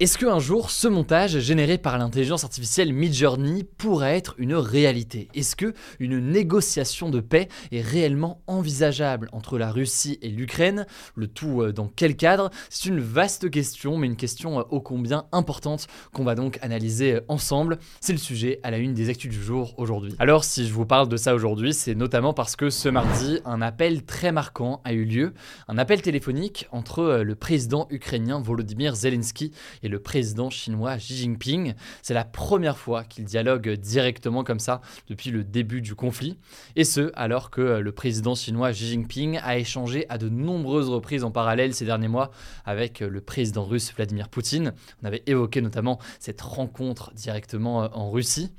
Est-ce qu'un jour, ce montage généré par l'intelligence artificielle Midjourney pourrait être une réalité ? Est-ce qu'une négociation de paix est réellement envisageable entre la Russie et l'Ukraine ? Le tout dans quel cadre ? C'est une vaste question, mais une question ô combien importante qu'on va donc analyser ensemble. C'est le sujet à la une des actus du jour aujourd'hui. Alors si je vous parle de ça aujourd'hui, c'est notamment parce que ce mardi, un appel très marquant a eu lieu. Un appel téléphonique entre le président ukrainien Volodymyr Zelensky et le président chinois Xi Jinping. C'est la première fois qu'il dialogue directement comme ça depuis le début du conflit. Et ce, alors que le président chinois Xi Jinping a échangé à de nombreuses reprises en parallèle ces derniers mois avec le président russe Vladimir Poutine. On avait évoqué notamment cette rencontre directement en Russie.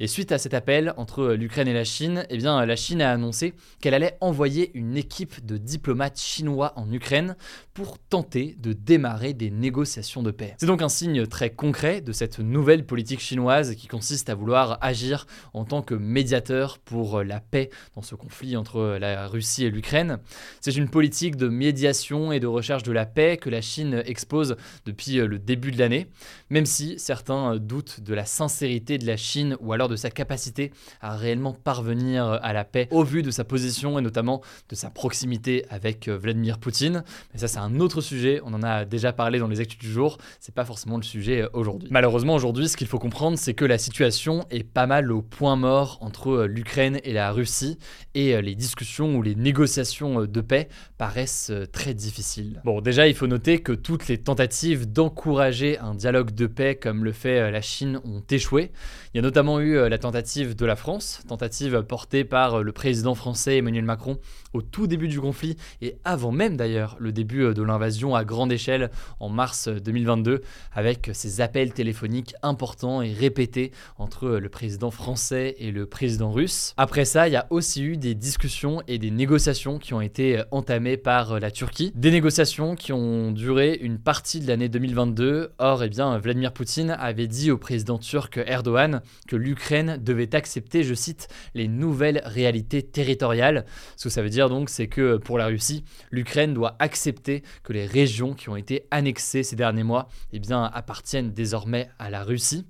Et suite à cet appel entre l'Ukraine et la Chine, eh bien, la Chine a annoncé qu'elle allait envoyer une équipe de diplomates chinois en Ukraine pour tenter de démarrer des négociations de paix. C'est donc un signe très concret de cette nouvelle politique chinoise qui consiste à vouloir agir en tant que médiateur pour la paix dans ce conflit entre la Russie et l'Ukraine. C'est une politique de médiation et de recherche de la paix que la Chine expose depuis le début de l'année, même si certains doutent de la sincérité de la Chine ou alors de sa capacité à réellement parvenir à la paix au vu de sa position et notamment de sa proximité avec Vladimir Poutine. Mais ça, c'est un autre sujet, on en a déjà parlé dans les actus du jour, c'est pas forcément le sujet aujourd'hui. Malheureusement, aujourd'hui, ce qu'il faut comprendre, c'est que la situation est pas mal au point mort entre l'Ukraine et la Russie, et les discussions ou les négociations de paix paraissent très difficiles. Bon, déjà, il faut noter que toutes les tentatives d'encourager un dialogue de paix comme le fait la Chine ont échoué. Il y a notamment eu la tentative de la France, tentative portée par le président français Emmanuel Macron au tout début du conflit, et avant même d'ailleurs le début de l'invasion à grande échelle en mars 2022, avec ces appels téléphoniques importants et répétés entre le président français et le président russe. Après ça, il y a aussi eu des discussions et des négociations qui ont été entamées par la Turquie. Des négociations qui ont duré une partie de l'année 2022. Or, eh bien, Vladimir Poutine avait dit au président turc Erdogan que l'Ukraine devait accepter, je cite, les nouvelles réalités territoriales. Ce que ça veut dire donc, c'est que pour la Russie, l'Ukraine doit accepter que les régions qui ont été annexées ces derniers mois appartiennent désormais à la Russie.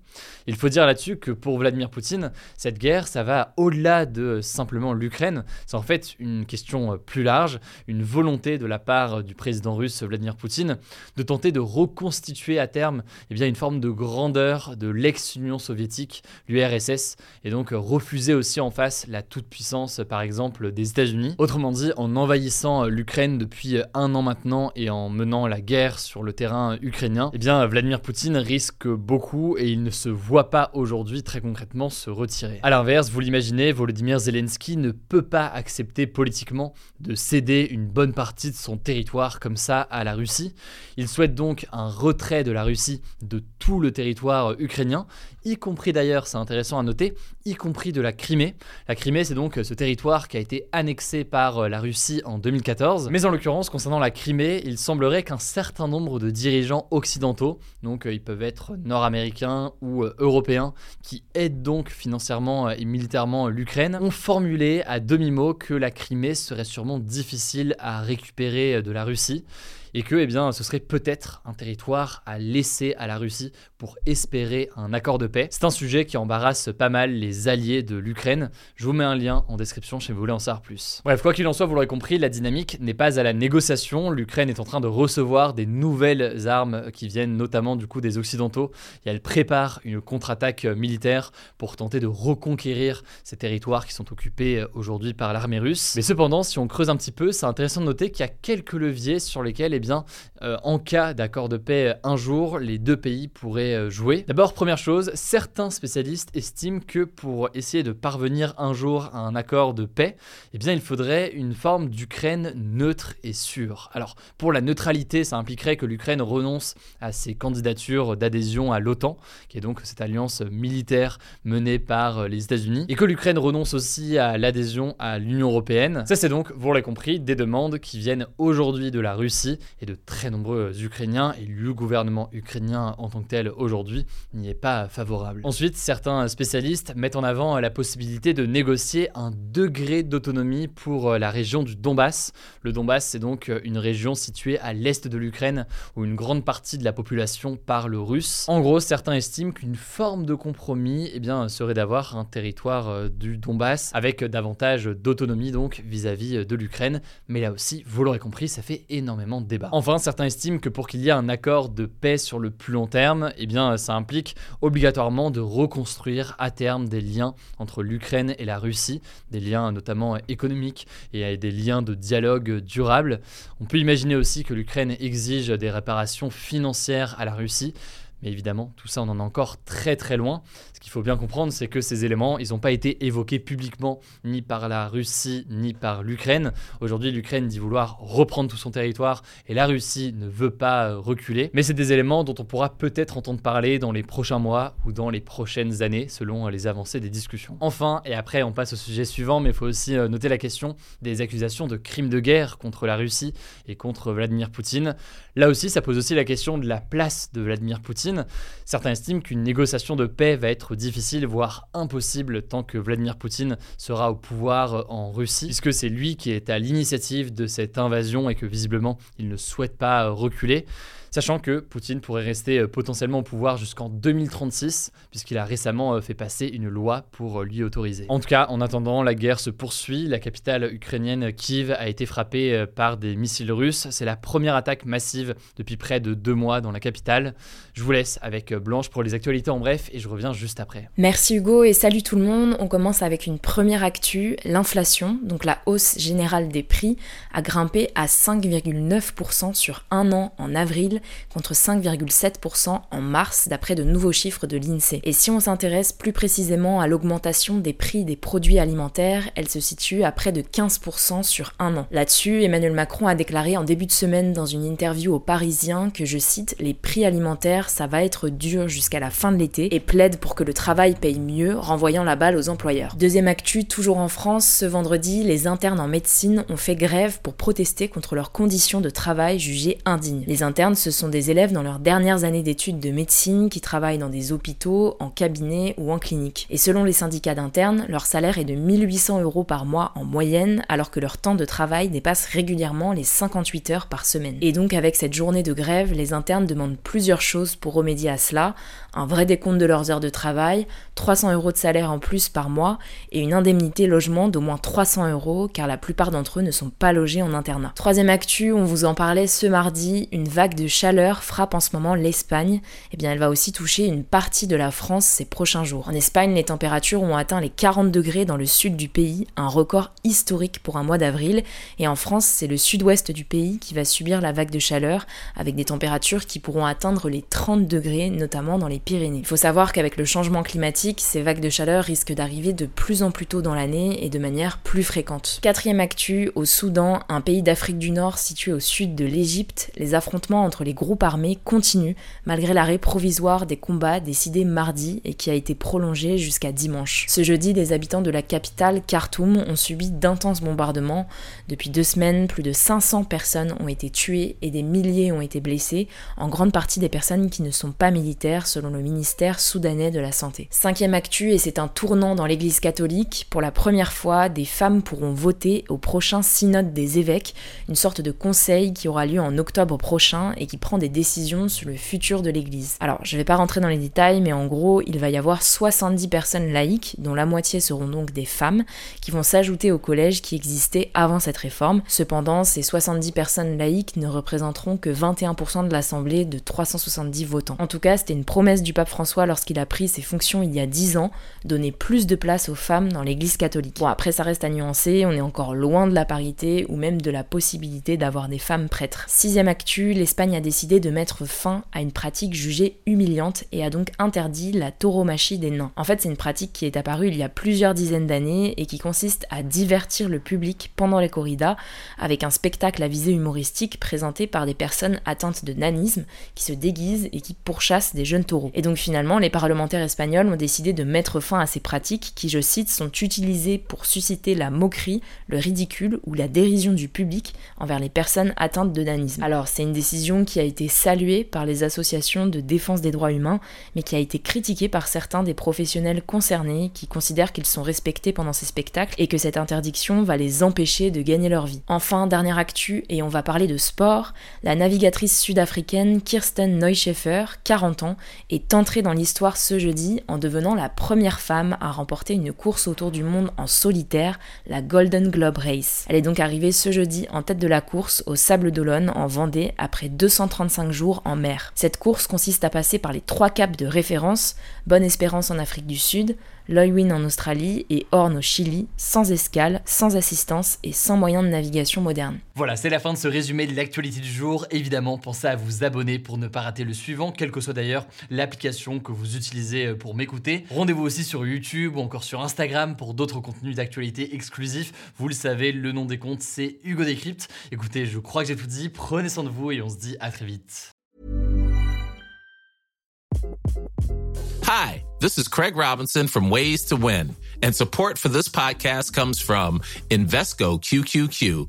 Il faut dire là-dessus que pour Vladimir Poutine, cette guerre, ça va au-delà de simplement l'Ukraine. C'est en fait une question plus large, une volonté de la part du président russe Vladimir Poutine de tenter de reconstituer à terme une forme de grandeur de l'ex-Union soviétique, l'URSS, et donc refuser aussi en face la toute-puissance, par exemple, des États-Unis. Autrement dit, en envahissant l'Ukraine depuis un an maintenant et en menant la guerre sur le terrain ukrainien, Vladimir Poutine risque beaucoup et il ne se voit pas aujourd'hui très concrètement se retirer. A l'inverse, vous l'imaginez, Volodymyr Zelensky ne peut pas accepter politiquement de céder une bonne partie de son territoire comme ça à la Russie. Il souhaite donc un retrait de la Russie de tout le territoire ukrainien, y compris d'ailleurs, c'est intéressant à noter, y compris de la Crimée. La Crimée, c'est donc ce territoire qui a été annexé par la Russie en 2014. Mais en l'occurrence, concernant la Crimée, il semblerait qu'un certain nombre de dirigeants occidentaux, donc ils peuvent être nord-américains ou européens, qui aident donc financièrement et militairement l'Ukraine, ont formulé à demi-mot que la Crimée serait sûrement difficile à récupérer de la Russie, et que ce serait peut-être un territoire à laisser à la Russie pour espérer un accord de paix. C'est un sujet qui embarrasse pas mal les alliés de l'Ukraine. Je vous mets un lien en description si vous voulez en savoir plus. Bref, quoi qu'il en soit, vous l'aurez compris, la dynamique n'est pas à la négociation. L'Ukraine est en train de recevoir des nouvelles armes qui viennent notamment du coup des Occidentaux, et elle prépare une contre-attaque militaire pour tenter de reconquérir ces territoires qui sont occupés aujourd'hui par l'armée russe. Mais cependant, si on creuse un petit peu, c'est intéressant de noter qu'il y a quelques leviers sur lesquels bien, en cas d'accord de paix un jour, les deux pays pourraient jouer. D'abord, première chose, certains spécialistes estiment que pour essayer de parvenir un jour à un accord de paix, eh bien, il faudrait une forme d'Ukraine neutre et sûre. Alors, pour la neutralité, ça impliquerait que l'Ukraine renonce à ses candidatures d'adhésion à l'OTAN, qui est donc cette alliance militaire menée par les États-Unis, et que l'Ukraine renonce aussi à l'adhésion à l'Union européenne. Ça, c'est donc, vous l'avez compris, des demandes qui viennent aujourd'hui de la Russie et de très nombreux Ukrainiens, et le gouvernement ukrainien en tant que tel aujourd'hui n'y est pas favorable. Ensuite, certains spécialistes mettent en avant la possibilité de négocier un degré d'autonomie pour la région du Donbass. Le Donbass, c'est donc une région située à l'est de l'Ukraine où une grande partie de la population parle russe. En gros, certains estiment qu'une forme de compromis, eh bien, serait d'avoir un territoire du Donbass avec davantage d'autonomie donc vis-à-vis de l'Ukraine. Mais là aussi, vous l'aurez compris, ça fait énormément de débats. Enfin, certains estiment que pour qu'il y ait un accord de paix sur le plus long terme, eh bien, ça implique obligatoirement de reconstruire à terme des liens entre l'Ukraine et la Russie, des liens notamment économiques et des liens de dialogue durable. On peut imaginer aussi que l'Ukraine exige des réparations financières à la Russie. Mais évidemment, tout ça, on en est encore très très loin. Ce qu'il faut bien comprendre, c'est que ces éléments, ils n'ont pas été évoqués publiquement ni par la Russie, ni par l'Ukraine. Aujourd'hui, l'Ukraine dit vouloir reprendre tout son territoire et la Russie ne veut pas reculer. Mais c'est des éléments dont on pourra peut-être entendre parler dans les prochains mois ou dans les prochaines années, selon les avancées des discussions. Enfin, et après, on passe au sujet suivant, mais il faut aussi noter la question des accusations de crimes de guerre contre la Russie et contre Vladimir Poutine. Là aussi, ça pose aussi la question de la place de Vladimir Poutine. Certains estiment qu'une négociation de paix va être difficile, voire impossible, tant que Vladimir Poutine sera au pouvoir en Russie, puisque c'est lui qui est à l'initiative de cette invasion et que visiblement il ne souhaite pas reculer. Sachant que Poutine pourrait rester potentiellement au pouvoir jusqu'en 2036, puisqu'il a récemment fait passer une loi pour lui autoriser. En tout cas, en attendant, la guerre se poursuit. La capitale ukrainienne Kiev a été frappée par des missiles russes. C'est la première attaque massive depuis près de 2 mois dans la capitale. Je vous laisse avec Blanche pour les actualités en bref et je reviens juste après. Merci Hugo et salut tout le monde. On commence avec une première actu, l'inflation. Donc la hausse générale des prix a grimpé à 5,9% sur un an en avril, contre 5,7% en mars, d'après de nouveaux chiffres de l'INSEE. Et si on s'intéresse plus précisément à l'augmentation des prix des produits alimentaires, elle se situe à près de 15% sur un an. Là-dessus, Emmanuel Macron a déclaré en début de semaine dans une interview au Parisien que, je cite, « les prix alimentaires, ça va être dur jusqu'à la fin de l'été » et plaide pour que le travail paye mieux, renvoyant la balle aux employeurs. Deuxième actu, toujours en France, ce vendredi, les internes en médecine ont fait grève pour protester contre leurs conditions de travail jugées indignes. Les internes se sont des élèves dans leurs dernières années d'études de médecine qui travaillent dans des hôpitaux, en cabinet ou en clinique. Et selon les syndicats d'internes, leur salaire est de 1 800 € par mois en moyenne, alors que leur temps de travail dépasse régulièrement les 58 heures par semaine. Et donc avec cette journée de grève, les internes demandent plusieurs choses pour remédier à cela, un vrai décompte de leurs heures de travail, 300 € de salaire en plus par mois et une indemnité logement d'au moins 300 € car la plupart d'entre eux ne sont pas logés en internat. Troisième actu, on vous en parlait ce mardi, une vague de chaleur frappe en ce moment l'Espagne, eh bien elle va aussi toucher une partie de la France ces prochains jours. En Espagne, les températures ont atteint les 40 degrés dans le sud du pays, un record historique pour un mois d'avril, et en France, c'est le sud-ouest du pays qui va subir la vague de chaleur, avec des températures qui pourront atteindre les 30 degrés, notamment dans les Pyrénées. Il faut savoir qu'avec le changement climatique, ces vagues de chaleur risquent d'arriver de plus en plus tôt dans l'année et de manière plus fréquente. Quatrième actu, au Soudan, un pays d'Afrique du Nord situé au sud de l'Égypte, les affrontements entre les groupes armés continuent, malgré l'arrêt provisoire des combats décidé mardi et qui a été prolongé jusqu'à dimanche. Ce jeudi, des habitants de la capitale Khartoum ont subi d'intenses bombardements. Depuis 2 semaines, plus de 500 personnes ont été tuées et des milliers ont été blessés, en grande partie des personnes qui ne sont pas militaires, selon le ministère soudanais de la Santé. Cinquième actu, et c'est un tournant dans l'Église catholique, pour la première fois, des femmes pourront voter au prochain synode des évêques, une sorte de conseil qui aura lieu en octobre prochain et qui prend des décisions sur le futur de l'Église. Alors, je vais pas rentrer dans les détails, mais en gros, il va y avoir 70 personnes laïques, dont la moitié seront donc des femmes, qui vont s'ajouter au collège qui existait avant cette réforme. Cependant, ces 70 personnes laïques ne représenteront que 21% de l'Assemblée de 370 votants. En tout cas, c'était une promesse du pape François lorsqu'il a pris ses fonctions il y a 10 ans, donner plus de place aux femmes dans l'Église catholique. Bon, après, ça reste à nuancer, on est encore loin de la parité ou même de la possibilité d'avoir des femmes prêtres. Sixième actu, l'Espagne a décidé de mettre fin à une pratique jugée humiliante et a donc interdit la tauromachie des nains. En fait, c'est une pratique qui est apparue il y a plusieurs dizaines d'années et qui consiste à divertir le public pendant les corridas avec un spectacle à visée humoristique présenté par des personnes atteintes de nanisme qui se déguisent et qui pourchassent des jeunes taureaux. Et donc finalement, les parlementaires espagnols ont décidé de mettre fin à ces pratiques qui, je cite, sont utilisées pour susciter la moquerie, le ridicule ou la dérision du public envers les personnes atteintes de nanisme. Alors, c'est une décision qui a été saluée par les associations de défense des droits humains, mais qui a été critiquée par certains des professionnels concernés qui considèrent qu'ils sont respectés pendant ces spectacles et que cette interdiction va les empêcher de gagner leur vie. Enfin, dernière actu, et on va parler de sport, la navigatrice sud-africaine Kirsten Neuschäfer, 40 ans, est entrée dans l'histoire ce jeudi en devenant la première femme à remporter une course autour du monde en solitaire, la Golden Globe Race. Elle est donc arrivée ce jeudi en tête de la course au Sable d'Olonne en Vendée après 235 jours en mer. Cette course consiste à passer par les 3 caps de référence, Bonne Espérance en Afrique du Sud, Loiwin en Australie et Horn au Chili, sans escale, sans assistance et sans moyen de navigation moderne. Voilà, c'est la fin de ce résumé de l'actualité du jour. Évidemment, pensez à vous abonner pour ne pas rater le suivant, quelle que soit d'ailleurs l'application que vous utilisez pour m'écouter. Rendez-vous aussi sur YouTube ou encore sur Instagram pour d'autres contenus d'actualité exclusifs. Vous le savez, le nom des comptes, c'est Hugo Décrypte. Écoutez, je crois que j'ai tout dit, prenez soin de vous et on se dit à très vite. Hi, this is Craig Robinson from Ways to Win, and support for this podcast comes from Invesco QQQ,